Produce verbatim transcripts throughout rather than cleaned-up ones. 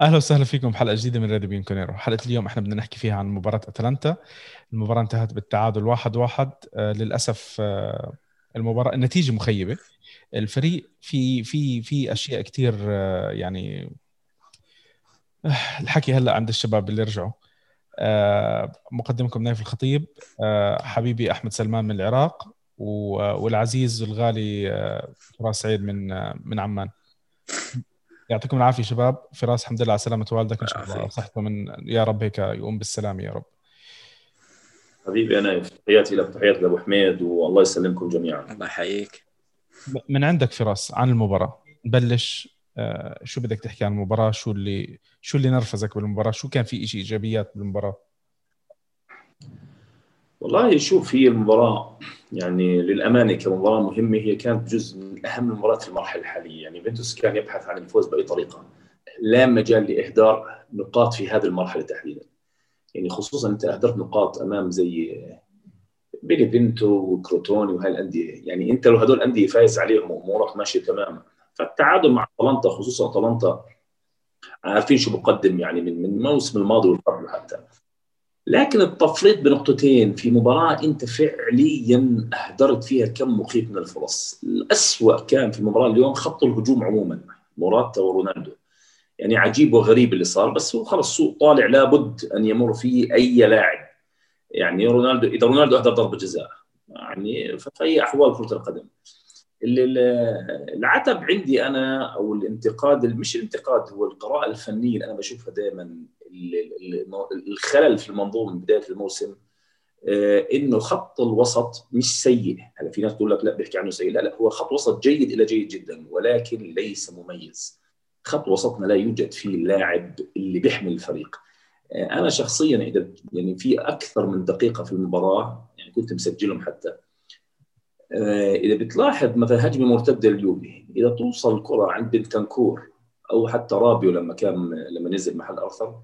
اهلا وسهلا فيكم بحلقه جديده من راديو إن كونيرو. حلقه اليوم احنا بدنا نحكي فيها عن مباراه أتلانتا. المباراه انتهت بالتعادل واحد واحد. آه للاسف آه المباراه النتيجه مخيبه. الفريق في في في اشياء كتير آه يعني آه الحكي هلا عند الشباب اللي رجعوا. آه مقدمكم نايف الخطيب، آه حبيبي احمد سلمان من العراق، والعزيز والغالي آه فراس عيد من آه من عمان. يعطيكم العافيه شباب. فراس الحمد لله على سلامه والدك ان شاء الله، صحته من يا رب هيك يقوم بالسلامه يا رب. حبيبي انا تحياتي لك وتحياتي لابو حميد والله يسلمكم جميعا. الله يحييك. من عندك فراس عن المباراه نبلش، آه شو بدك تحكي عن المباراه؟ شو اللي شو اللي نرفزك بالمباراه؟ شو كان في شيء ايجابيات بالمباراه؟ والله شوف، هي المباراه يعني للامانه كمباراه مهمه، هي كانت جزء من اهم المباريات في المرحله الحاليه. يعني بنتوس كان يبحث عن الفوز باي طريقه، لا مجال لاهدار نقاط في هذه المرحله تحديدا. يعني خصوصا انت اهدرت نقاط امام زي بيج بنتو وكروتوني وهالانديه، يعني انت لو هذول الانديه فايز عليهم وامورك ماشيه تماما. فالتعادل مع أتلانتا، خصوصا أتلانتا عارفين شو بقدم يعني من من الموسم الماضي والقبل حتى، لكن التفريط بنقطتين في مباراة أنت فعلياً أهدرت فيها كم مخيف من الفرص. الأسوأ كان في المباراة اليوم خط الهجوم عموماً، موراتا ورونالدو. يعني عجيب وغريب اللي صار، بس هو خلص سوق طالع لابد أن يمر فيه أي لاعب. يعني رونالدو إذا رونالدو أهدر ضربة جزاء يعني فأي أحوال كرة القدم. العتب عندي أنا أو الانتقاد، مش الانتقاد، هو القراءة الفنية اللي أنا بشوفها دائماً، الخلل في المنظومه من بدايه الموسم، انه خط الوسط مش سيء. هلا في ناس تقول لك لا بيحكي عنه سيء، لا لا هو خط وسط جيد الى جيد جدا، ولكن ليس مميز. خط وسطنا لا يوجد فيه اللاعب اللي بيحمل الفريق. انا شخصيا اذا يعني في اكثر من دقيقه في المباراه يعني كنت مسجلهم حتى، اذا بتلاحظ مثلا هجمه مرتده اليوبي، اذا توصل الكره عند بنتانكور او حتى رابيو لما كان لما نزل محل آرثر،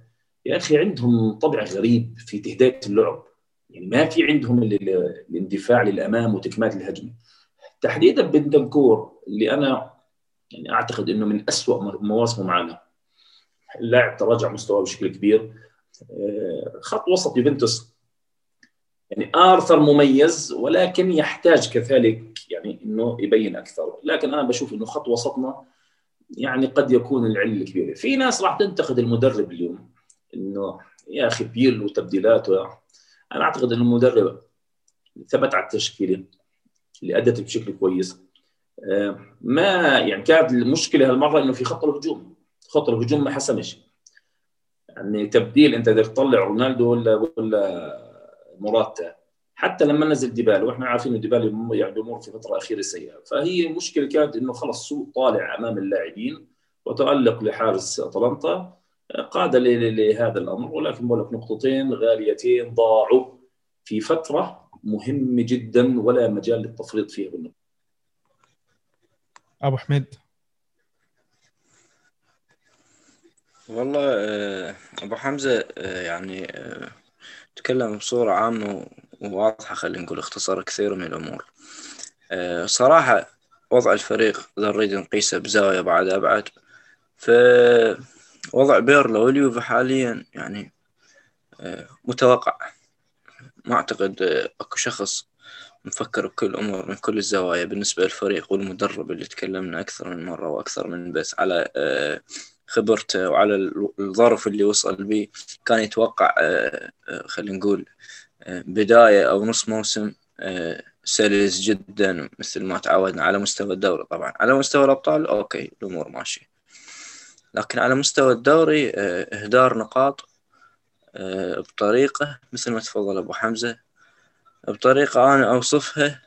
يا أخي عندهم طبع غريب في تهدئة اللعب. يعني ما في عندهم الاندفاع للأمام وتكمات الهجمة. تحديداً بنتانكور اللي أنا يعني أعتقد أنه من أسوأ مواسمه معنا، اللاعب تراجع مستواه بشكل كبير. خط وسط يوفنتوس يعني آرثر مميز، ولكن يحتاج كذلك يعني أنه يبين أكثر. لكن أنا بشوف أنه خط وسطنا يعني قد يكون العلة الكبيرة. في ناس راح تنتقد المدرب اليوم، انه يا اخي بيرلو تبديلاته. انا اعتقد ان المدرب ثبت على التشكيله اللي ادت بشكل كويس. ما يعني كانت المشكله هالمره انه في خط الهجوم، خط الهجوم ما حسمش. يعني تبديل انت بدك تطلع رونالدو ولا ولا موراتا، حتى لما نزل ديبال، واحنا عارفين انه ديبال يعني بيمر في فتره اخيره سيئه. فهي المشكله كانت انه خلص سوء طالع امام اللاعبين، وتالق لحارس أتلانتا قاد لهذا الامر. ولكن بقول لك نقطتين غاليتين ضاعوا في فتره مهمه جدا، ولا مجال للتفريط فيها بالنقطه. ابو حميد والله ابو حمزه يعني تكلم بصوره عامه وواضحه، خلينا نقول اختصار كثير من الامور. صراحه وضع الفريق اذا نريد نقيسه بزاويه بعد ابعد، ف وضع بيرلو واليوفي حاليا يعني متوقع. ما أعتقد أكو شخص مفكر بكل الأمور من كل الزوايا بالنسبة للفريق والمدرب اللي تكلمنا أكثر من مرة وأكثر من بس على خبرته وعلى الظرف اللي وصل به. كان يتوقع خلينا نقول بداية أو نص موسم سلس جدا مثل ما تعودنا على مستوى الدوري. طبعا على مستوى الأبطال أوكي الأمور ماشي، لكن على مستوى الدوري إهدار نقاط بطريقة مثل ما تفضل أبو حمزة، بطريقة أنا أوصفها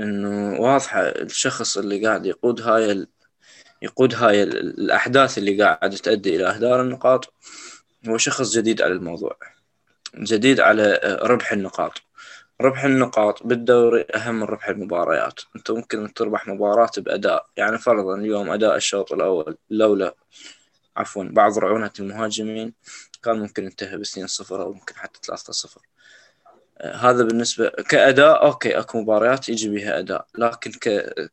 إنه واضحة. الشخص اللي قاعد يقود هاي ال... يقود هاي ال... الأحداث اللي قاعد تؤدي إلى إهدار النقاط هو شخص جديد على الموضوع، جديد على ربح النقاط. ربح النقاط بالدوري أهم من ربح المباريات. أنت ممكن تربح مباراة بأداء، يعني فرضاً اليوم أداء الشوط الأول لولا عفواً بعض رعونة المهاجمين كان ممكن ينتهي باثنين صفر أو ممكن حتى ثلاثة صفر. هذا بالنسبة كأداء. أوكي أكو مباريات يجي بها أداء، لكن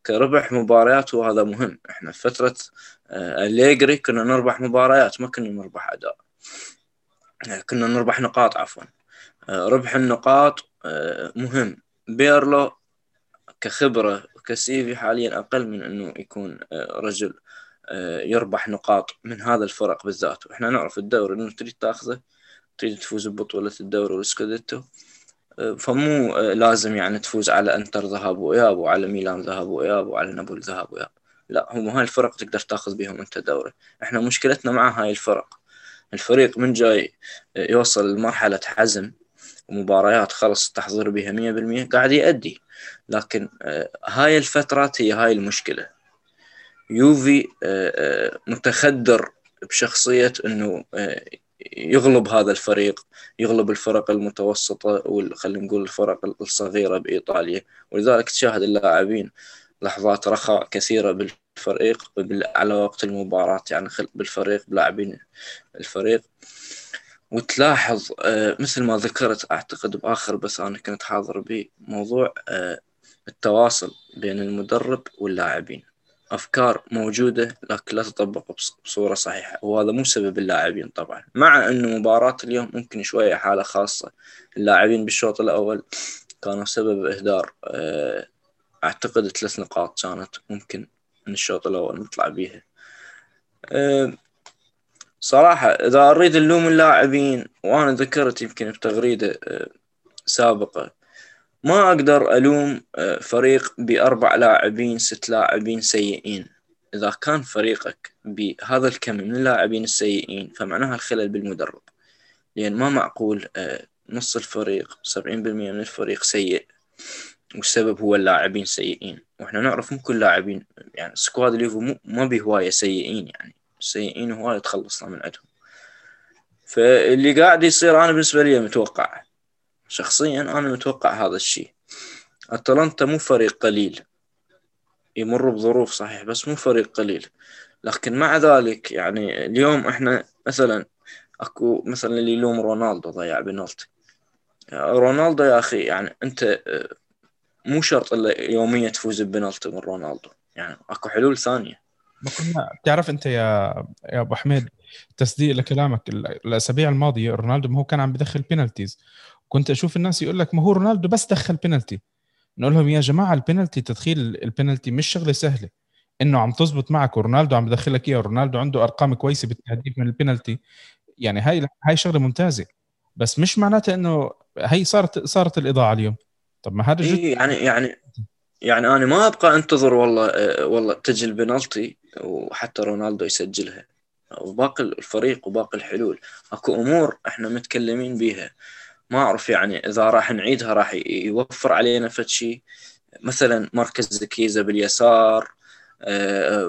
كربح مباريات وهذا مهم. إحنا في فترة أليجري كنا نربح مباريات، ما كنا نربح أداء، كنا نربح نقاط عفوا ربح النقاط مهم. بيرلو كخبرة كسيفي حاليا أقل من أنه يكون رجل يربح نقاط من هذا الفرق بالذات، وإحنا نعرف الدوري أنه تريد تأخذه، تريد تفوز ببطولة الدوري والسكوديتو، فمو لازم يعني تفوز على أنتر ذهاب وإياب وعلى ميلان ذهاب وإياب وعلى نابولي ذهاب وإياب، لا هم هاي الفرق تقدر تأخذ بهم أنت دوري. إحنا مشكلتنا مع هاي الفرق، الفريق من جاي يوصل لمرحلة حزم ومباريات خلص التحضير بها مية بالمية قاعد يؤدي، لكن هاي الفترات هي هاي المشكلة. يوفي متخدر بشخصية أنه يغلب هذا الفريق، يغلب الفرق المتوسطة وخلينا نقول الفرق الصغيرة بإيطاليا، ولذلك تشاهد اللاعبين لحظات رخاء كثيرة بالفريق على وقت المباراة، يعني بالفريق بلاعبين الفريق. وتلاحظ مثل ما ذكرت أعتقد بآخر بس أنا كنت حاضر بي موضوع التواصل بين المدرب واللاعبين، أفكار موجودة لكن لا تطبق بصورة صحيحة، وهذا مو سبب اللاعبين طبعا، مع أنه مباراة اليوم ممكن شوية حالة خاصة، اللاعبين بالشوط الأول كانوا سبب إهدار أعتقد ثلاث نقاط كانت ممكن من الشوط الأول نطلع بيها. أه صراحة إذا أريد اللوم اللاعبين، وأنا ذكرت يمكن بتغريدة سابقة، ما أقدر ألوم فريق بأربع لاعبين ست لاعبين سيئين. إذا كان فريقك بهذا الكم من اللاعبين السيئين فمعناها الخلل بالمدرب، لأن ما معقول نص الفريق سبعين بالمئة من الفريق سيء والسبب هو اللاعبين سيئين، وإحنا نعرف مو كل لاعبين يعني سكواد اليوفو ما بهواية سيئين، يعني سيئين هواية تخلصنا من عندهم. فاللي قاعد يصير أنا بالنسبة لي متوقع، شخصيا أنا متوقع هذا الشيء. أتلانتا مو فريق قليل، يمر بظروف صحيح بس مو فريق قليل، لكن مع ذلك يعني اليوم إحنا مثلا أكو مثلا اللي يلوم رونالدو ضيع بنالتي. رونالدو يا أخي يعني أنت مو شرط إلا يوميا تفوز ببنالتي من رونالدو، يعني أكو حلول ثانية. ما كنا تعرف أنت يا يا أبو حميد تصديق لكلامك الأسابيع الماضية رونالدو ما هو كان عم بدخل بينالتيز، كنت أشوف الناس يقول لك ما هو رونالدو بس دخل بينالتي، نقول لهم يا جماعة البينالتي تدخيل البينالتي مش شغلة سهلة، إنه عم تزبط معك رونالدو عم بدخلك إياه، رونالدو عنده أرقام كويسة بالتهديف من البينالتي، يعني هاي هاي شغلة ممتازة، بس مش معناته إنه هاي صارت صارت الإضاعة اليوم. طب ما هذا إيه يعني يعني يعني أنا ما أبقى أنتظر والله والله تجي البينالتي وحتى رونالدو يسجلها، وباقي الفريق وباقي الحلول، أكو أمور إحنا متكلمين بيها ما أعرف يعني إذا راح نعيدها راح يوفر علينا فتشي، مثلا مركز كييزا باليسار،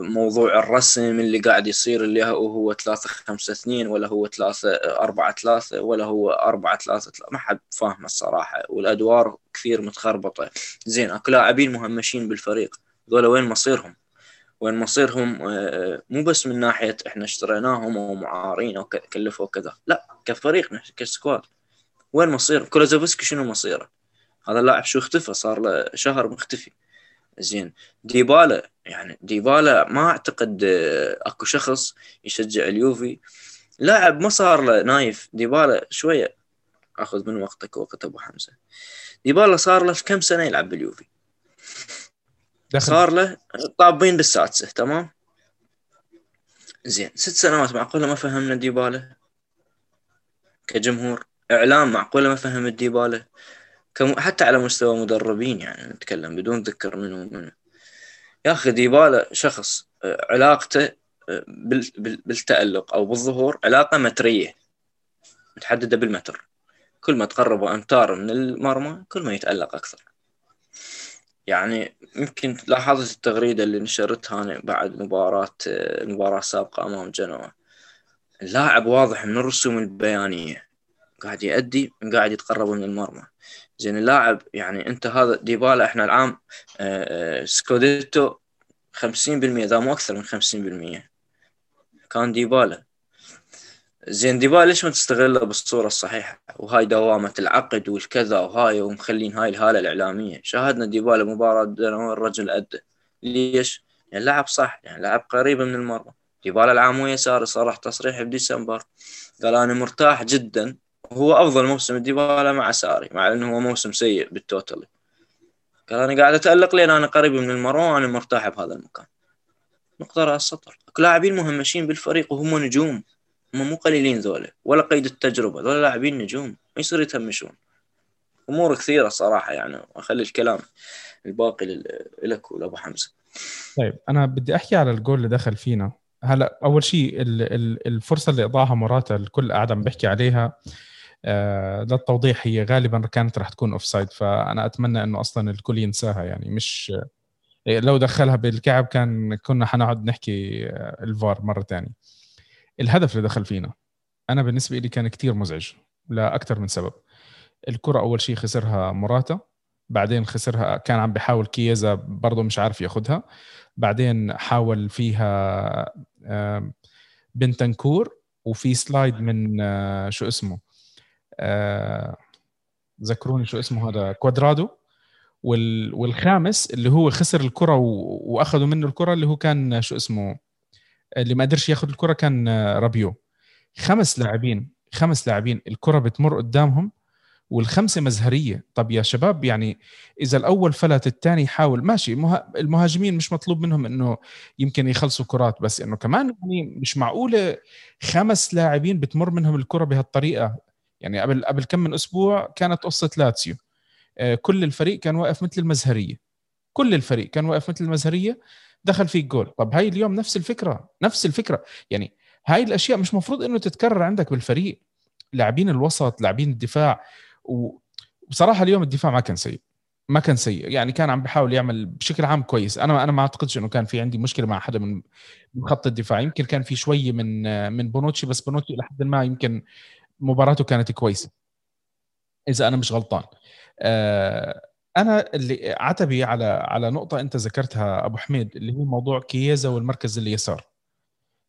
موضوع الرسم اللي قاعد يصير اللي هو ثلاثة خمسة اثنين ولا هو ثلاثة أربعة ثلاثة ولا هو أربعة ثلاثة، ما حد فاهم الصراحة، والأدوار كثير متخربطة. زين أكو لاعبين مهمشين بالفريق، ذولا وين مصيرهم؟ وين مصيرهم مو بس من ناحية إحنا اشتريناهم ومعارين أو كلفوا كذا، لا كفريق كسكواد وين مصير؟ كولوزوفسكي شنو مصيره؟ هذا اللاعب شو اختفى؟ صار له شهر مختفي. زين ديبالا، يعني ديبالا ما أعتقد أكو شخص يشجع اليوفي لاعب ما صار له نايف. ديبالا شوية أخذ من وقتك وقت أبو حمزة، ديبالا صار له في كم سنة يلعب باليوفي؟ صار له طابين بالسادسة تمام؟ زين ست سنوات معقولة ما فهمنا ديبالا كجمهور؟ إعلام معقولة ما فهم الديبالة؟ حتى على مستوى مدربين يعني نتكلم بدون ذكر منهم منه. يا أخي ديبالة شخص علاقته بالتألق أو بالظهور علاقة مترية متحددة بالمتر، كل ما تقربوا أمتار من المرمى كل ما يتألق أكثر. يعني يمكن لاحظت التغريدة اللي نشرتها أنا بعد مباراة مباراة سابقة أمام جنوة، اللاعب واضح من الرسوم البيانية قاعد يؤدي قاعد يتقرب من المرمى. زين اللاعب يعني أنت هذا ديبالا إحنا العام سكوديتو خمسين بالمئة إذا مو أكثر من خمسين بالمئة كان ديبالا. زين ديبال ليش ما تستغله بالصورة الصحيحة؟ وهاي دوامة العقد والكذا وهاي ومخلين هاي الهالة الإعلامية. شاهدنا ديبال مباراة دانيلو الرجل أدى. ليش؟ يعني لعب صح، يعني لعب قريب من المرمى. ديبال العام ويسار صرح تصريح بديسمبر قال أنا مرتاح جدا، هو أفضل موسم ديبال مع ساري مع أنه هو موسم سيء بالتوتالي. قال أنا قاعد أتألق لأن أنا قريب من المرمى وأنا مرتاح بهذا المكان. نقطة رأس السطر. لاعبين مهمشين بالفريق وهم نجوم، هم مو قليلين ذولا ولا قيد التجربة، ذولا لاعبين نجوم ما يصير يتهمشون. أمور كثيرة صراحة، يعني أخلي الكلام الباقي لك ولأبو حمزة. طيب أنا بدي أحكي على الجول اللي دخل فينا. هلا أول شيء الفرصة اللي أضاعها موراتا الكل قاعد عم بحكي عليها للتوضيح، هي غالبا كانت راح تكون أوفسايد، فأنا أتمنى إنه أصلا الكل ينساها. يعني مش لو دخلها بالكعب كان كنا حنقعد نحكي الفار مرة تانية. الهدف اللي دخل فينا أنا بالنسبة لي كان كتير مزعج لأكثر من سبب. الكرة أول شيء خسرها موراتا، بعدين خسرها كان عم بيحاول كييزا برضو مش عارف ياخدها، بعدين حاول فيها بنتانكور وفي سلايد من شو اسمه ذكروني شو اسمه هذا كوادرادو، والخامس اللي هو خسر الكرة وأخذوا منه الكرة اللي هو كان شو اسمه اللي ما قدرش ياخد الكرة كان رابيو. خمس لاعبين خمس لاعبين الكرة بتمر قدامهم والخمسة مزهرية. طب يا شباب، يعني إذا الأول فلت الثاني حاول ماشي، المهاجمين مش مطلوب منهم إنه يمكن يخلصوا كرات، بس إنه كمان يعني مش معقولة خمس لاعبين بتمر منهم الكرة بهالطريقة. يعني قبل قبل كم من أسبوع كانت قصة لاتسيو، كل الفريق كان واقف مثل المزهرية، كل الفريق كان واقف مثل المزهرية دخل فيك جول. طب هاي اليوم نفس الفكرة نفس الفكرة يعني هاي الأشياء مش مفروض إنه تتكرر عندك بالفريق. لاعبين الوسط، لاعبين الدفاع، وبصراحة اليوم الدفاع ما كان سيء ما كان سيء يعني كان عم بحاول يعمل بشكل عام كويس. أنا أنا ما أعتقدش إنه كان في عندي مشكلة مع حدا من خط الدفاع، يمكن كان في شوية من من بونوتشي، بس بونوتشي لحد ما يمكن مباراته كانت كويسة إذا أنا مش غلطان. آه أنا اللي عتبي على على نقطة أنت ذكرتها أبو حميد، اللي هي موضوع كييزا والمركز اليسار.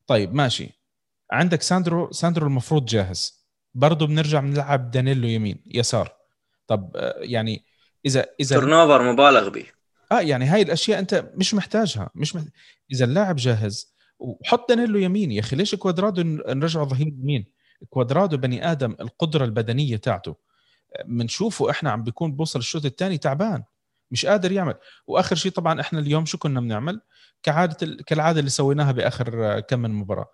طيب ماشي، عندك ساندرو ساندرو المفروض جاهز، برضو بنرجع بنلعب دانيلو يمين يسار. طب آه يعني إذا إذا ترنوفر مبالغ به، آه يعني هاي الأشياء أنت مش محتاجها مش محتاج. إذا اللاعب جاهز وحط دانيلو يمين يا أخي، ليش كوادرادو نرجعه ظهير يمين؟ كوادرادو بني آدم القدرة البدنية تاعته منشوفه احنا عم بيكون بوصل الشوط الثاني تعبان مش قادر يعمل. واخر شيء طبعا احنا اليوم شو كنا بنعمل كعاده كالعاده اللي سويناها باخر كم من مباراه،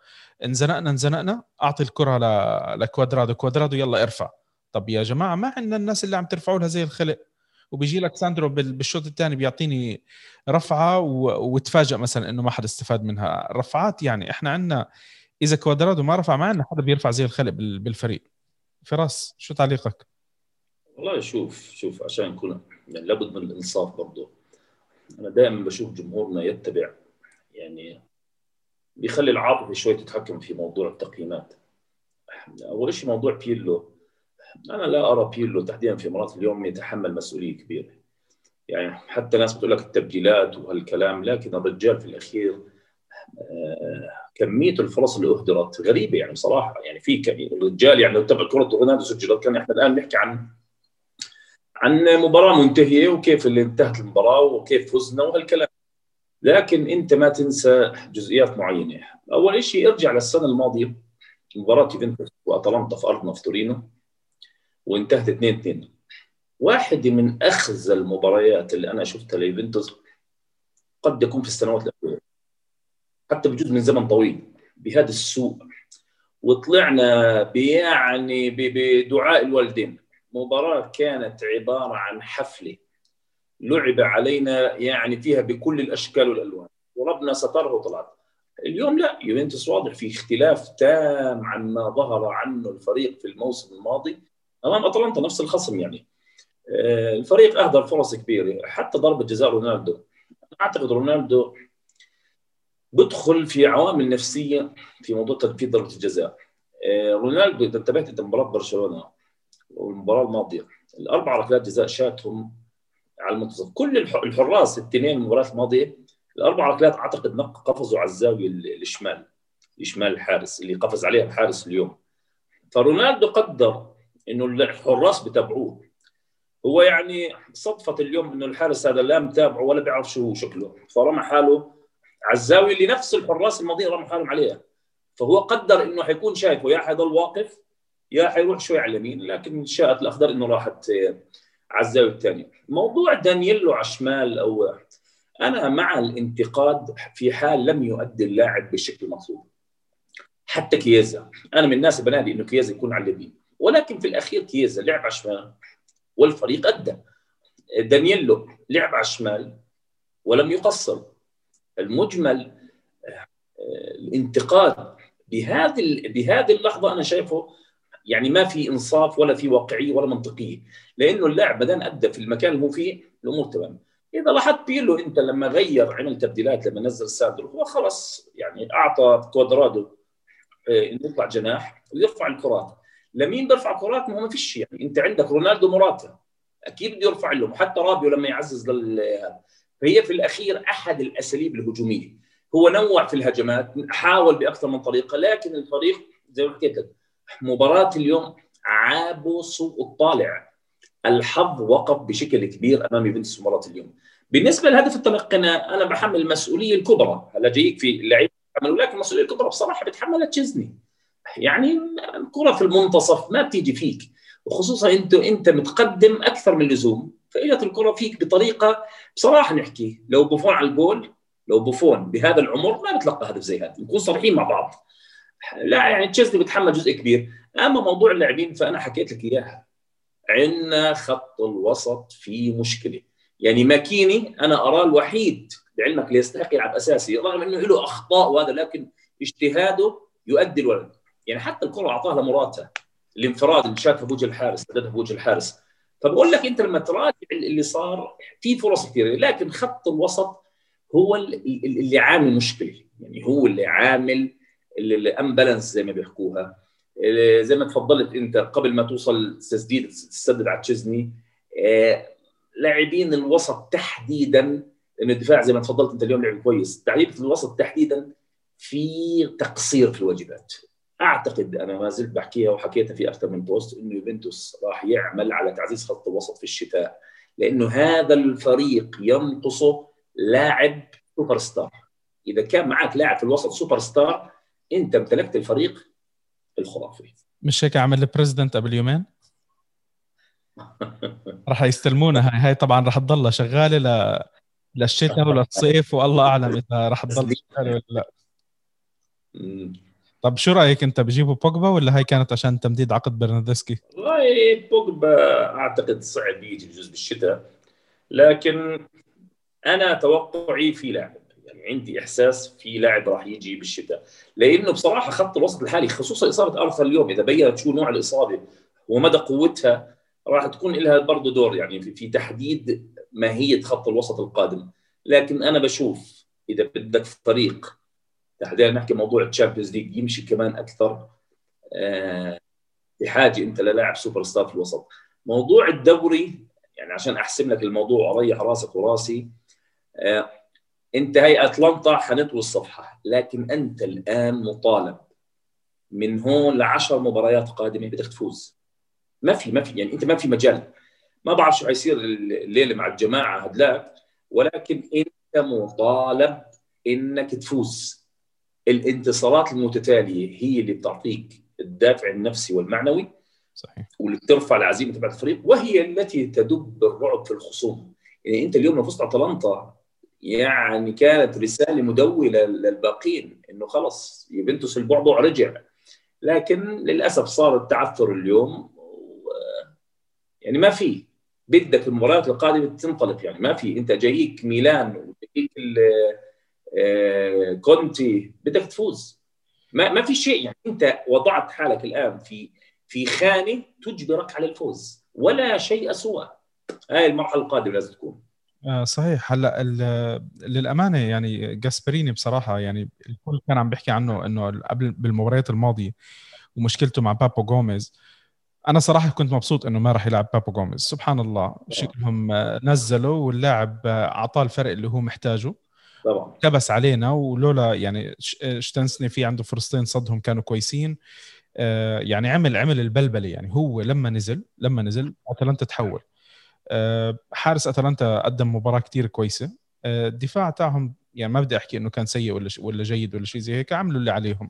انزنقنا انزنقنا اعطي الكره ل لكوادرادو كوادرادو يلا ارفع. طب يا جماعه ما عندنا الناس اللي عم ترفعوا لها زي الخلق، وبيجي لك ساندرو بالشوط الثاني بيعطيني رفعه وتفاجئ مثلا انه ما حدا استفاد منها رفعات. يعني احنا عندنا اذا كوادرادو ما رفع معنا حدا بيرفع زي الخلق بالفريق. فراس شو تعليقك؟ والله شوف شوف عشان نكون يعني لابد من الانصاف برضه. انا دائما بشوف جمهورنا يتبع يعني بيخلي العاطفه شوي تتحكم في موضوع التقييمات. اول شيء موضوع بيرلو، انا لا ارى بيرلو تحديدا في مرات اليوم يتحمل مسؤوليه كبيره. يعني حتى ناس بتقول لك التبديلات وهالكلام، لكن الرجال في الاخير كميه الفرص اللي اهدرت غريبه يعني بصراحه. يعني في الرجال يعني لو تبع كره رونالدو سجلت كان احنا الان نحكي عن عن مباراة منتهية وكيف اللي انتهت المباراة وكيف فزنا وهالكلام، لكن أنت ما تنسى جزئيات معينة. أول شيء ارجع للسنة الماضية مباراة بنتانكور وأتلانتا في أرضنا في تورينو وانتهت اثنين اثنين. واحدة من أخزى المباريات اللي أنا شفتها لبنتانكور قد يكون في السنوات الأخيرة حتى بجزء من زمن طويل بهذا السوء، وطلعنا بيعني بدعاء الوالدين. مباراة كانت عبارة عن حفلة لعب علينا يعني فيها بكل الأشكال والألوان وربنا ستره وطلعت. اليوم لا، يوفنتوس واضح في اختلاف تام عن ما ظهر عنه الفريق في الموسم الماضي أمام أتلانتا نفس الخصم. يعني الفريق أهدر فرص كبيرة، حتى ضربة جزاء رونالدو. أعتقد رونالدو بدخل في عوامل نفسية في موضوع تنفيذ ضربة الجزاء. رونالدو إذا انتبهت مباراة برشلونة والمباراة الماضية الأربع ركلات جزاء شاتهم على المنتصف، كل الحراس التنين المباراة الماضية الأربع ركلات أعتقد نق قفزوا على الزاوية الشمال الشمال الحارس اللي قفز عليها الحارس اليوم. فرونالدو قدر انه الحراس بتابعوه. هو يعني صدفه اليوم انه الحارس هذا لا متابعه ولا بيعرف شو شكله، فرمى حاله على الزاويه اللي نفس الحراس الماضيين رموا حالهم عليها، فهو قدر انه حيكون شايفه يا حيضل واقف يا حيروح شوي على اليمين، لكن شاءت الاخضر انه راحت على الزاويه الثانيه. موضوع دانيلو على الشمال، او انا مع الانتقاد في حال لم يؤدي اللاعب بالشكل المطلوب. حتى كييزا، انا من الناس اللي بنادي انه كييزا يكون على اليمين، ولكن في الاخير كييزا لعب على الشمال والفريق ادى. دانييلو لعب على الشمال ولم يقصر. المجمل الانتقاد بهذه بهذه اللحظه انا شايفه يعني ما في انصاف ولا في واقعيه ولا منطقيه، لانه اللاعب ما دام ادى في المكان اللي هو فيه الامور تمام. اذا لاحظت بيرلو انت لما غير عمل تبديلات، لما نزل ساندرو هو خلص يعني اعطى كوادرادو انه يطلع جناح ويرفع الكرات. لمين بيرفع كرات؟ ما هو ما فيش، يعني انت عندك رونالدو موراتا اكيد بده يرفع لهم، حتى رابيو لما يعزز لل فهي في الاخير احد الاساليب الهجوميه. هو نوع في الهجمات، حاول باكثر من طريقه، لكن الفريق زي ما حكيت لك مباراه اليوم عابوا سوء الطالع، الحظ وقف بشكل كبير امام يوفنتوس مباراه اليوم. بالنسبه لهدف التلقينا انا بحمل المسؤوليه الكبرى، هلا جايك في اللعيبه بتحملوا، لكن المسؤوليه الكبرى بصراحه بتحملها تشيزني. يعني الكره في المنتصف ما بتيجي فيك، وخصوصا انت انت متقدم اكثر من اللزوم، فاجت الكره فيك بطريقه بصراحه نحكي لو بوفون على الجول، لو بوفون بهذا العمر ما بتلقى هدف زي هذا، نكون صريحين مع بعض. لا يعني تشيزني بتحمل جزء كبير. اما موضوع اللاعبين فانا حكيت لك اياها، عندنا خط الوسط فيه مشكله. يعني ماكيني انا اراه الوحيد لعلمك اللي يستحق يلعب اساسي، رغم انه له اخطاء وهذا، لكن اجتهاده يؤدي الولد. يعني حتى الكره اعطاها لموراتا، الانفراد اللي شافها بوجه الحارس سددها بوجه الحارس. فبقول لك انت لما تراجع اللي صار في فرص كثيره، لكن خط الوسط هو اللي عامل مشكله، يعني هو اللي عامل الامبالانس زي ما بيحكوها. زي ما تفضلت انت قبل ما توصل تسديد تسدد على تشيزني، لاعبين الوسط تحديدا، لان الدفاع زي ما تفضلت انت اليوم لعب كويس، لعيبه الوسط تحديدا في تقصير في الواجبات. اعتقد انا ما زلت بحكيها وحكيتها في اكثر من بوست انه يوفنتوس راح يعمل على تعزيز خط الوسط في الشتاء، لانه هذا الفريق ينقصه لاعب سوبر ستار. اذا كان معك لاعب في الوسط سوبر ستار انت امتلكت الفريق الخرافي. مش هيك عمل البريزيدنت قبل يومين؟ راح يستلمونها هاي، هاي طبعا راح تضلها شغاله ل للشتاء وللصيف، والله اعلم اذا راح تضل شغاله ولا لا. طب شو رايك انت، بجيبوا بوقبه ولا هاي كانت عشان تمديد عقد برناردسكي؟ والله بوقبه اعتقد صعب يجي بجوز بالشتاء، لكن انا توقعي في لاعب، يعني عندي احساس في لاعب راح يجي بالشتاء، لانه بصراحه خط الوسط الحالي خصوصا اصابه آرثر اليوم اذا بينت شو نوع الاصابه ومدى قوتها راح تكون لها برضه دور يعني في تحديد ماهيه خط الوسط القادم. لكن انا بشوف اذا بدك فريق تحديدا نحكي موضوع الشامبيونز ليج يمشي كمان اكثر، أه بحاجه انت للاعب سوبر ستار في الوسط. موضوع الدوري يعني عشان احسم لك الموضوع واريح راسك وراسي، أه انت هي اتلانتا حنطوي الصفحه، لكن انت الان مطالب من هون لعشر مباريات قادمه بدك تفوز. ما في ما في يعني انت ما في مجال. ما بعرف شو حيصير الليله مع الجماعه هدلاك، ولكن انت مطالب انك تفوز. الانتصارات المتتاليه هي اللي بتعطيك الدافع النفسي والمعنوي، صحيح، واللي بترفع العزيمه تبع الفريق، وهي التي تدب الرعب في الخصوم. يعني انت اليوم لو فزت على اتلانتا يعني كانت رساله مدويه للباقين انه خلص يوفنتوس البعبع رجع، لكن للاسف صار التعثر اليوم و... يعني ما في، بدك المباريات القادمه تنطلق. يعني ما في، انت جايك ميلان وجايك ال كونتي، بدك تفوز. ما ما في شيء، يعني انت وضعت حالك الان في في خانه تجبرك على الفوز، ولا شيء اسوء. هاي المرحله القادمه لازم تكون آه صحيح. هلا للامانه يعني غاسبيريني بصراحه يعني الكل كان عم بيحكي عنه انه قبل بالمباريات الماضيه ومشكلته مع بابو غوميز. انا صراحه كنت مبسوط انه ما راح يلعب بابو غوميز، سبحان الله شكلهم نزلوا واللاعب اعطاه الفرق اللي هو محتاجه طبعا، كبس علينا. ولولا يعني شتنسني في عنده فرصتين صدهم كانوا كويسين، آه يعني عمل عمل البلبله يعني. هو لما نزل لما نزل أتلانتا تحول. آه حارس أتلانتا قدم مباراه كتير كويسه. آه الدفاع تاعهم يعني ما بدي احكي انه كان سيء ولا ولا جيد ولا شيء زي هيك، عملوا اللي عليهم،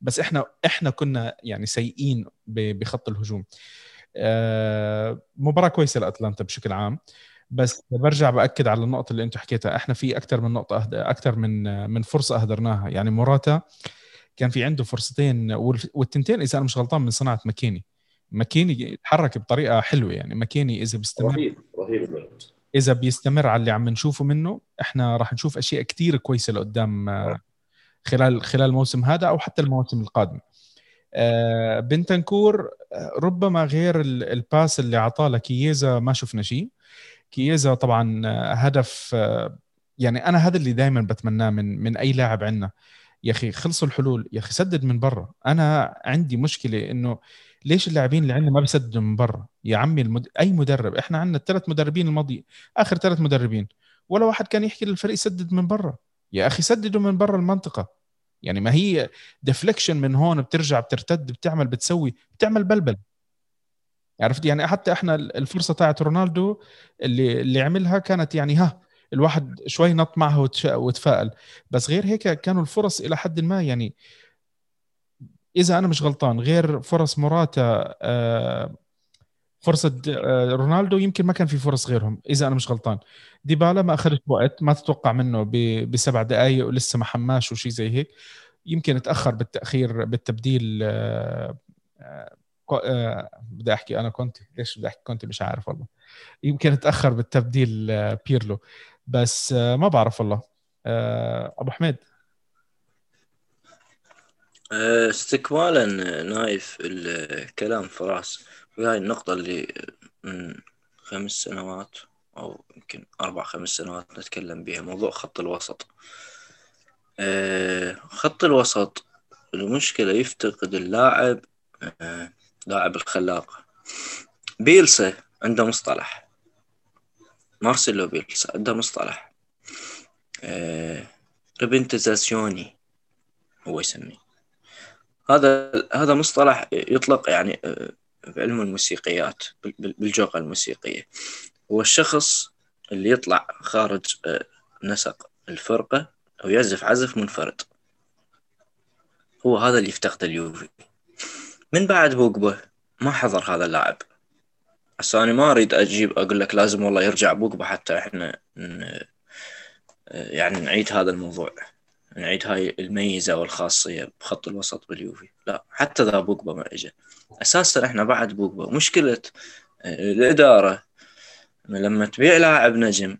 بس احنا احنا كنا يعني سيئين بخط الهجوم. آه مباراه كويسه لأتلانتا بشكل عام، بس برجع بأكد على النقطه اللي انتم حكيتها، احنا في اكثر من نقطه اكثر من من فرصه اهدرناها. يعني موراتا كان في عنده فرصتين والتنتين اذا انا مش غلطان من صناعه ماكيني. ماكيني تحرك بطريقه حلوه يعني. ماكيني اذا بيستمر رهيب رهيب اذا بيستمر على اللي عم نشوفه منه، احنا راح نشوف اشياء كتير كويسه لقدام خلال خلال الموسم هذا او حتى المواسم القادمه. بنتانكور ربما غير الباس اللي عطاه لكييزا ما شفنا شيء. كييزا طبعا هدف، يعني انا هذا اللي دائما بتمناه من من اي لاعب عندنا، يا اخي خلصوا الحلول، يا اخي سدد من برا. انا عندي مشكله انه ليش اللاعبين اللي عندنا ما بيسددوا من برا يا عمي. المد... اي مدرب، احنا عندنا الثلاث مدربين الماضي، اخر ثلاث مدربين ولا واحد كان يحكي للفريق سدد من برا. يا اخي سددوا من برا المنطقه، يعني ما هي ديفليكشن من هون بترجع بترتد بتعمل بتسوي بتعمل بلبل، عرفت يعني. حتى احنا الفرصه تاعت رونالدو اللي اللي عملها كانت يعني ها الواحد شوي نط معها وتفائل، بس غير هيك كانوا الفرص إلى حد ما يعني. إذا أنا مش غلطان غير فرص موراتا فرصة رونالدو يمكن ما كان في فرص غيرهم إذا أنا مش غلطان. ديبالا ما أخذت وقت ما تتوقع منه بسبع دقايق ولسه ما حماش وشي زي هيك، يمكن تأخر بالتأخير بالتبديل. بدي أحكي أنا كونتي، ليش بدي أحكي كونتي مش عارف والله، يمكن تأخر بالتبديل بيرلو، بس ما بعرف والله. أبو حميد، استكمالا نايف الكلام فراس وهاي النقطة اللي من خمس سنوات أو يمكن أربع خمس سنوات نتكلم بها، موضوع خط الوسط. خط الوسط المشكلة يفتقد اللاعب لاعب الخلاق. بييلسا عنده مصطلح، مارسيلو بييلسا عنده مصطلح آه، ريبنتزاسيوني هو يسميه. هذا هذا مصطلح يطلق يعني آه، بعلم الموسيقيات بالجوقة الموسيقية، هو الشخص اللي يطلع خارج آه، نسق الفرقة أو يعزف عزف منفرد. هو هذا اللي يفتقد اليوفي من بعد بوقبه. ما حضر هذا اللاعب، بس أنا ما أريد أجيب أقول لك لازم والله يرجع بوقبه حتى إحنا يعني نعيد هذا الموضوع، نعيد هاي الميزة والخاصية بخط الوسط باليوفي. لا، حتى ذا بوقبه ما إجا. أساساً إحنا بعد بوقبه مشكلة الإدارة لما تبيع لاعب نجم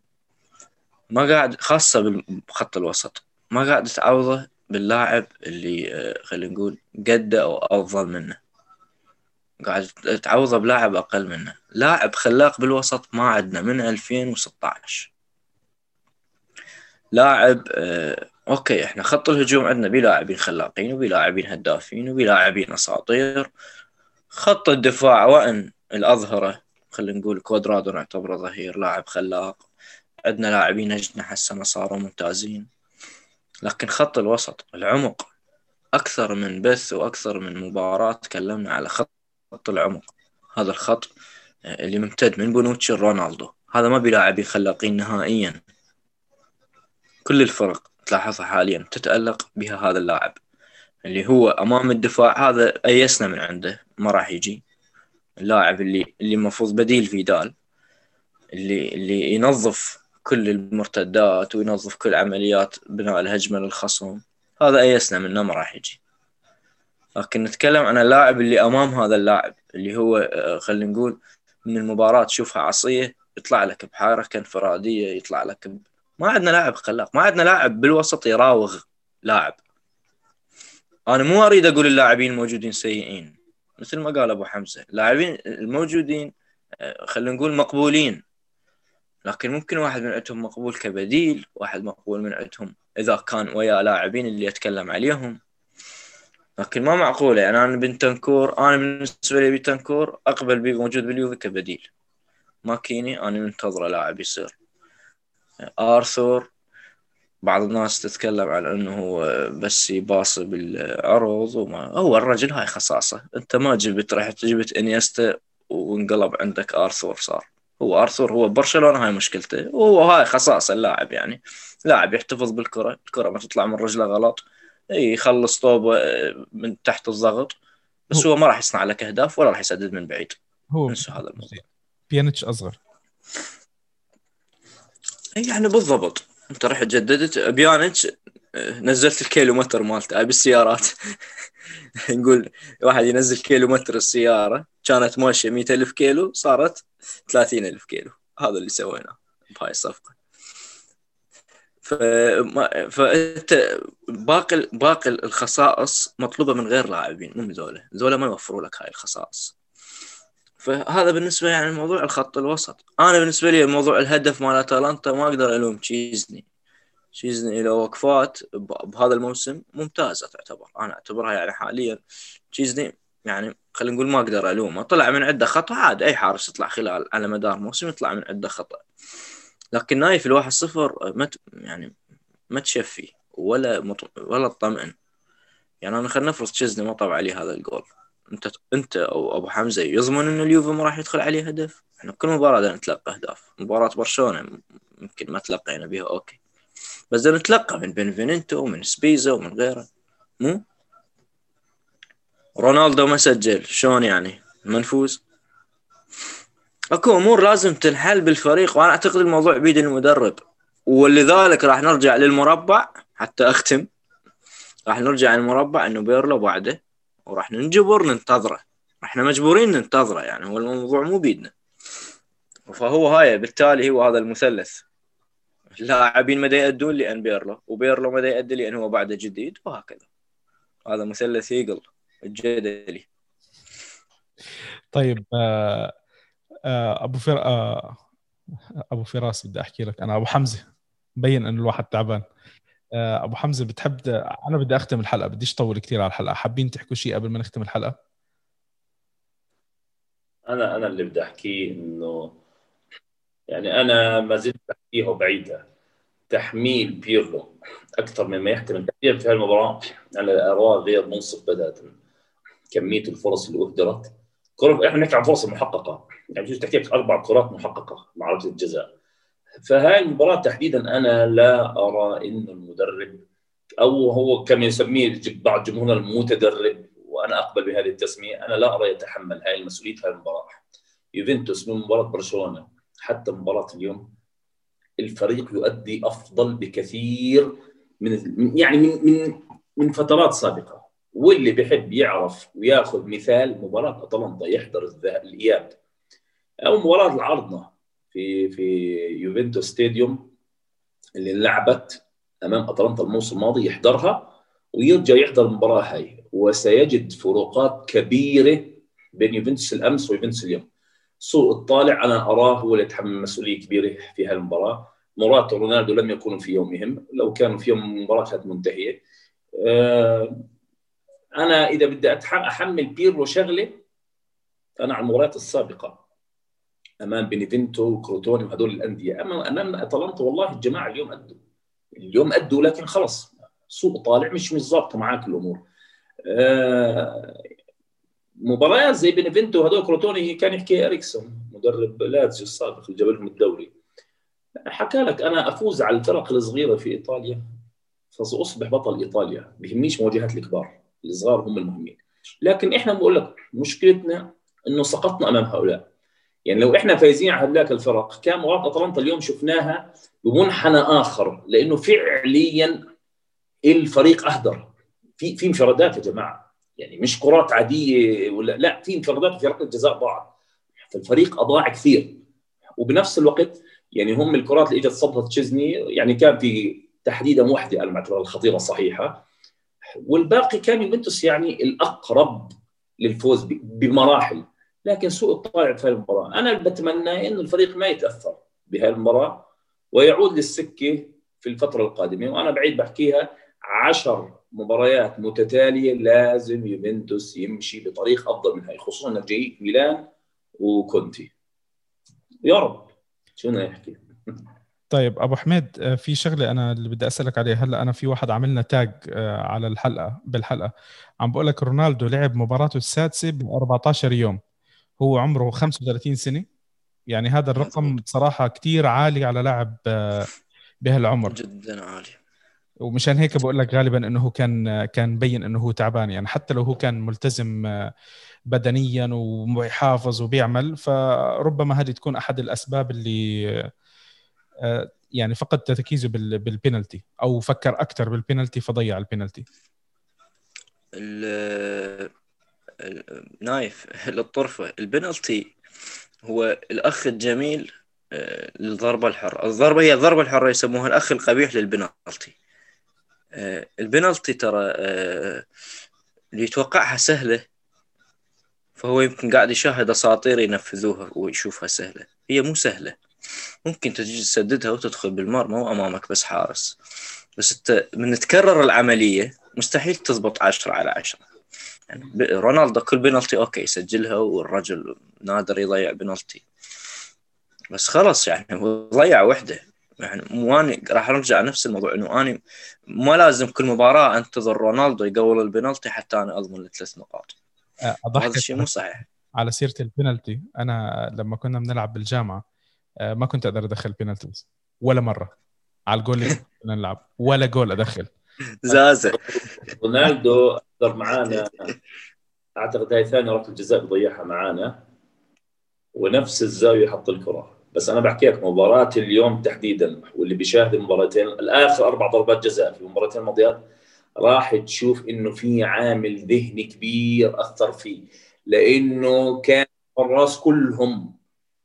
ما قاعد، خاصة بخط الوسط، ما قاعد تعوضه باللاعب اللي خلينا نقول قده أو أفضل منه، قاعد تعوضه بلاعب أقل منه. لاعب خلاق بالوسط ما عدنا من ألفين وستة عشر. لاعب آه، أوكي إحنا خط الهجوم عندنا بلاعبين خلاقين وبلاعبين هدافين وبلاعبين أساطير. خط الدفاع وإن الأظهرة خلينا نقول كوادرادو نعتبره ظهير لاعب خلاق، عندنا لاعبين أجنحة السنة صاروا ممتازين، لكن خط الوسط العمق أكثر من بث وأكثر من مباراة تكلمنا على خط خط العمق. هذا الخط اللي ممتد من بونوتشي رونالدو، هذا ما بلاعبين خلاقين نهائيا. كل الفرق تلاحظها حاليا تتألق بها هذا اللاعب اللي هو أمام الدفاع. هذا أيسنا من عنده، ما راح يجي اللاعب اللي اللي مفروض بديل فيدال، اللي اللي ينظف كل المرتدات وينظف كل عمليات بناء الهجمة للخصم. هذا أيسنا منه، ما راح يجي. لكن نتكلم عن اللاعب اللي أمام هذا اللاعب اللي هو خلينا نقول من المباراة تشوفها عصية يطلع لك بحركة انفرادية، يطلع لك ب... ما عندنا لاعب خلاق، ما عندنا لاعب بالوسط يراوغ لاعب. أنا مو أريد أقول اللاعبين الموجودين سيئين، مثل ما قال أبو حمزة اللاعبين الموجودين خلينا نقول مقبولين، لكن ممكن واحد من عندهم مقبول كبديل، واحد مقبول من عندهم إذا كان ويا لاعبين اللي أتكلم عليهم. لكن ما معقولة يعني أنا بنتانكور، أنا بالنسبة لي بنتانكور أقبل بيه موجود باليوفي كبديل. ماكيني أنا منتظر لاعب يصير. آرثر بعض الناس تتكلم على أنه هو بس يباصي بالعرض وما هو الرجل، هاي خصاصة. أنت ما جبت رحت جبت إنيستا وانقلب عندك آرثر، صار هو آرثر هو برشلونة، هاي مشكلته، وهاي خصاصة اللاعب. يعني لاعب يحتفظ بالكرة، الكرة ما تطلع من رجله غلط، يخلص طوبة من تحت الضغط، بس هو, هو ما راح يصنع لك أهداف ولا راح يسدد من بعيد. هو هذا الموضوع. بيانيتش أصغر يعني بالضبط. انت رح جددت بيانيتش، نزلت الكيلومتر مالته بالسيارات نقول واحد ينزل كيلومتر السيارة كانت ماشية مئة ألف كيلو صارت ثلاثين ألف كيلو. هذا اللي سويناه بهاي الصفقة. فما فأنت باقي باقي الخصائص مطلوبة من غير لاعبين، مو من ذولا ذولا ما يوفروا لك هاي الخصائص. فهذا بالنسبة يعني الموضوع الخط الوسط. أنا بالنسبة لي الموضوع الهدف مال أتلانتا ما أقدر ألوم تشيزني. تشيزني إلى وقفات بهذا الموسم ممتازة تعتبر، أنا أعتبرها يعني حاليا تشيزني يعني خلينا نقول ما أقدر ألومه، طلع من عدة خطأ عاد أي حارس يطلع خلال على مدار موسم يطلع من عدة خطأ، لكن نايف الواحد صفر مت يعني ما تشفي ولا مط... ولا تطمئن. يعني أنا خلينا نفرض تشيزني ما طبع عليه هذا الجول، انت انت او ابو حمزه يضمن انه اليوفي ما راح يدخل عليه هدف؟ احنا كل مباراه نتلقى اهداف، مباراه برشلونه ممكن ما تلقينا بها اوكي، بس ده نتلقى من بنيفنتو ومن سبيزا ومن غيره. مو رونالدو ما سجل شلون يعني منفوز؟ اكو امور لازم تنحل بالفريق، وانا اعتقد الموضوع بيد المدرب، ولذلك راح نرجع للمربع حتى اختم. راح نرجع للمربع انه بيرلو بعده وراح ننجبر ننتظره، احنا مجبورين ننتظره، يعني هو الموضوع مو بيدنا. فهو هاي بالتالي هو هذا المثلث، اللاعبين ما يأدون لأن بيرلو، وبيرلو ما يأدي لأن هو بعده جديد، وهكذا هذا مثلث هيجل الجدلي. طيب آه آه ابو فر آه ابو فراس بدي احكي لك انا ابو حمزه مبين ان الواحد تعبان. ابو حمزه بتحب انا بدي اختم الحلقه، بديش اطول كثير على الحلقه، حابين تحكوا شيء قبل ما نختم الحلقه؟ انا انا اللي بدي احكيه انه يعني انا ما زلت بحكيها بعيده، تحميل بيرلو اكثر مما يحتمل تحميل في هالمباراه انا اراه غير منصف بدايه. كميه الفرص اللي اهدرت، كره احنا نحكي عن فرص محققه، يعني بجوز تحكي اربع كرات محققه مع ضربه الجزاء. فهاي المباراة تحديداً أنا لا أرى إن المدرب أو هو كما يسميه بعض جمهورنا المتدرب، وأنا أقبل بهذه التسمية، أنا لا أرى يتحمل هاي المسؤولية هاي المباراة. يوفنتوس من مباراة برشلونة حتى مباراة اليوم الفريق يؤدي أفضل بكثير من يعني من من من فترات سابقة، واللي بيحب يعرف ويأخذ مثال مباراة أتلانتا يحضر الإياب أو مباراة العارضة في في يوفنتوس ستاديوم اللي لعبت امام أتلانتا الموسم الماضي، يحضرها ويرجع يحضر المباراه هاي وسيجد فروقات كبيره بين يوفنتوس الامس ويوفنتوس اليوم. سوء الطالع انا اراه هو اللي يتحمل مسؤوليه كبيره في هالمباراه. موراتا ورونالدو لم يكونوا في يومهم، لو كانوا في يوم المباراه كانت منتهيه. انا اذا بدي احمل بيرلو شغله انا على المباريات السابقه امام بنيفنتو وكروتوني وهذول الانديه، اما امام أتلانتا والله الجماعه اليوم ادوا اليوم ادوا لكن خلص سوق طالع مش مش ظابطه معاك الامور. آه مباريات زي بنيفنتو وهذول كروتوني كان يحكي اريكسون مدرب لاتسيو السابق اللي جاب لهم الدوري، حكى لك انا افوز على الفرق الصغيره في ايطاليا فاصبح بطل ايطاليا، بيهمنيش مواجهات الكبار، الصغار هم المهمين. لكن احنا بقول لك مشكلتنا انه سقطنا امام هؤلاء، يعني لو احنا فايزين على هذلاك الفرق كان مباراه أتلانتا اليوم شفناها بمنحنى اخر، لانه فعليا الفريق اهدر في في انفرادات يا جماعه، يعني مش كرات عاديه ولا لا، في انفرادات وفي ركله جزاء ضاعت، فالفريق اضاع كثير. وبنفس الوقت يعني هم الكرات اللي اجت صدها تشيزني يعني كان في تحديدا واحده انا بعتبرها الخطيره الصحيحه، والباقي كان يوفنتوس يعني الاقرب للفوز بمراحل، لكن سوء الطالع في المباراة. أنا بتمنى إنه الفريق ما يتأثر بهذه المباراة ويعود للسكة في الفترة القادمة، وأنا بعيد بحكيها عشر مباريات متتالية لازم يوفنتوس يمشي بطريق أفضل من هاي، خصوصاً أنه جاي ميلان وكونتي. يا رب شو أنا أحكي طيب أبو حميد، في شغلة أنا اللي بدي أسألك عليها. هلأ أنا في واحد عملنا تاج على الحلقة، بالحلقة عم بقولك رونالدو لعب مباراته السادسة بأربعتاشر يوم، هو عمره خمسة وثلاثين سنة، يعني هذا الرقم بصراحة كتير عالي على لاعب بهالعمر، جدا عالي. ومشان هيك بقولك غالبا أنه كان كان بين أنه هو تعبان، يعني حتى لو هو كان ملتزم بدنيا ويحافظ وبيعمل، فربما هذه تكون أحد الأسباب اللي يعني فقد تركيزه بالبينالتي، أو فكر أكتر بالبينالتي فضيع البينالتي. نايف للطرفة، البينالتي هو الأخ الجميل للضربة الحرة، الضربة هي الضربة الحرة يسموها الأخ القبيح للبينالتي. البينالتي ترى اللي يتوقعها سهلة فهو يمكن قاعد يشاهد أساطير ينفذوها ويشوفها سهلة، هي مو سهلة، ممكن تسددها وتدخل بالمرمى وأمامك بس حارس، بس من تكرر العملية مستحيل تضبط عشرة على عشرة. يعني رونالدو كل بنالتي أوكي يسجلها، والرجل نادر يضيع بنالتي، بس خلاص يعني هو ضيع وحدة. يعني مو أنا راح أرجع نفس الموضوع، إنه أنا ما لازم كل مباراة أنتظر رونالدو يقول البنالتي حتى أنا أضمن الثلاث نقاط. هذا الشيء مو صحيح. على سيرة البنالتي، أنا لما كنا بنلعب بالجامعة ما كنت أقدر أدخل بينالتيز ولا مرة على الجول اللي كنا نلعب، ولا جول أدخل. زازة رونالدو أقدر معانا، أعتقد هاي ثاني ركلة الجزاء بضيعها معانا، ونفس الزاوية حط الكرة. بس أنا بحكي لك مباراة اليوم تحديدا، واللي بيشاهد المباراتين الآخر أربع ضربات جزاء في المباراتين الماضيات، راح تشوف إنه في عامل ذهني كبير أثر فيه، لأنه كان الراس كلهم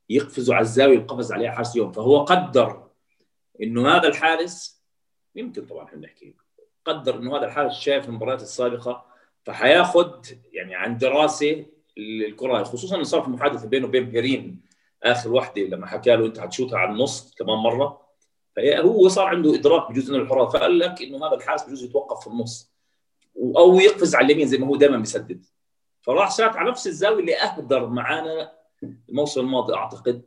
يقفزوا على الزاوية القفز عليها حارس يوم، فهو قدر إنه هذا الحارس يمكن، طبعاً إحنا نحكي قدر إنه هذا الحارس شاف المباريات السابقة، فحياخد يعني عن دراسة الكرة، خصوصاً إنه صار في محادثة بينه وبين بيرين آخر واحدة لما حكى له أنت هتشوتها على النص كمان مرة، فهو صار عنده إدراك بجزء من الحرارة، فقال لك إنه هذا الحارس بجزء يتوقف في النص أو يقفز على اليمين زي ما هو دائماً بيسدد، فراح سات على نفس الزاوية اللي أهدر معانا الموسم الماضي. أعتقد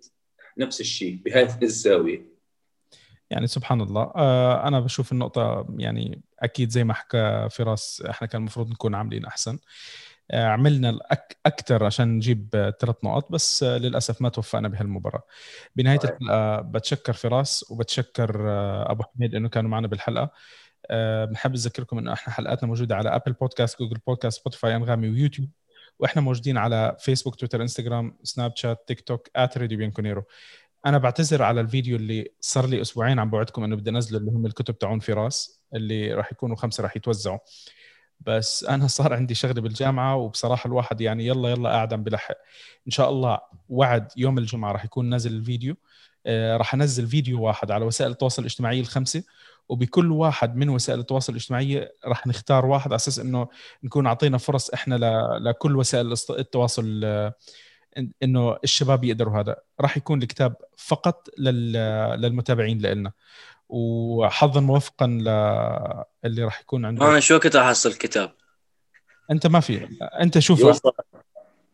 نفس الشيء بهذه الزاوية، يعني سبحان الله. أنا بشوف النقطة يعني أكيد زي ما حكى فراس، إحنا كان المفروض نكون عاملين أحسن، عملنا أكتر عشان نجيب ثلاث نقاط، بس للأسف ما توفقنا بهالمباراة. بنهاية الحلقة بتشكر فراس وبتشكر أبو حميد إنه كانوا معنا بالحلقة. بنحب أذكركم إنه إحنا حلقاتنا موجودة على أبل بودكاست، جوجل بودكاست، سبوتيفاي، أنغامي، ويوتيوب، واحنا موجودين على فيسبوك، تويتر، انستغرام، سناب شات، تيك توك، راديو إن كونيرو. انا بعتذر على الفيديو اللي صار لي اسبوعين عم بوعدكم انه بدي انزله، اللي هم الكتب تاعون فراس اللي راح يكونوا خمسه راح يتوزعوا، بس انا صار عندي شغله بالجامعه، وبصراحه الواحد يعني يلا يلا قاعد عم بلحق. ان شاء الله وعد يوم الجمعه راح يكون نازل الفيديو. آه راح انزل فيديو واحد على وسائل التواصل الاجتماعي الخمسه، وبكل واحد من وسائل التواصل الاجتماعي راح نختار واحد على أساس إنه نكون عطينا فرص إحنا ل... لكل وسائل التواصل، إنه الشباب يقدروا. هذا راح يكون الكتاب فقط لل... للمتابعين لإلنا، وحظا موفقا للي راح يكون عنده. أنا شو كنت أحصل كتاب؟ أنت ما في، أنت شوف يوصل.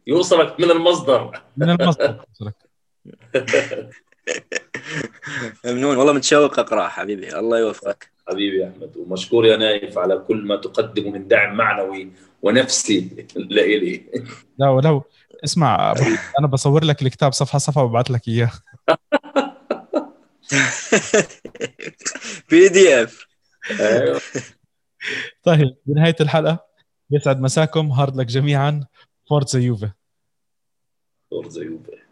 يوصلك من المصدر من المصدر يوصلك. ممنون والله، متشوق اقرا حبيبي. الله يوفقك حبيبي يا احمد، ومشكور يا نايف على كل ما تقدمه من دعم معنوي ونفسي لإلي. لا ولو اسمع، انا بصور لك الكتاب صفحه صفحه وببعث لك اياه بي دي اف. طيب بنهايه الحلقه، يسعد مساكم، هارد لك جميعا، فورتزا يوفي، فورتزا يوفي.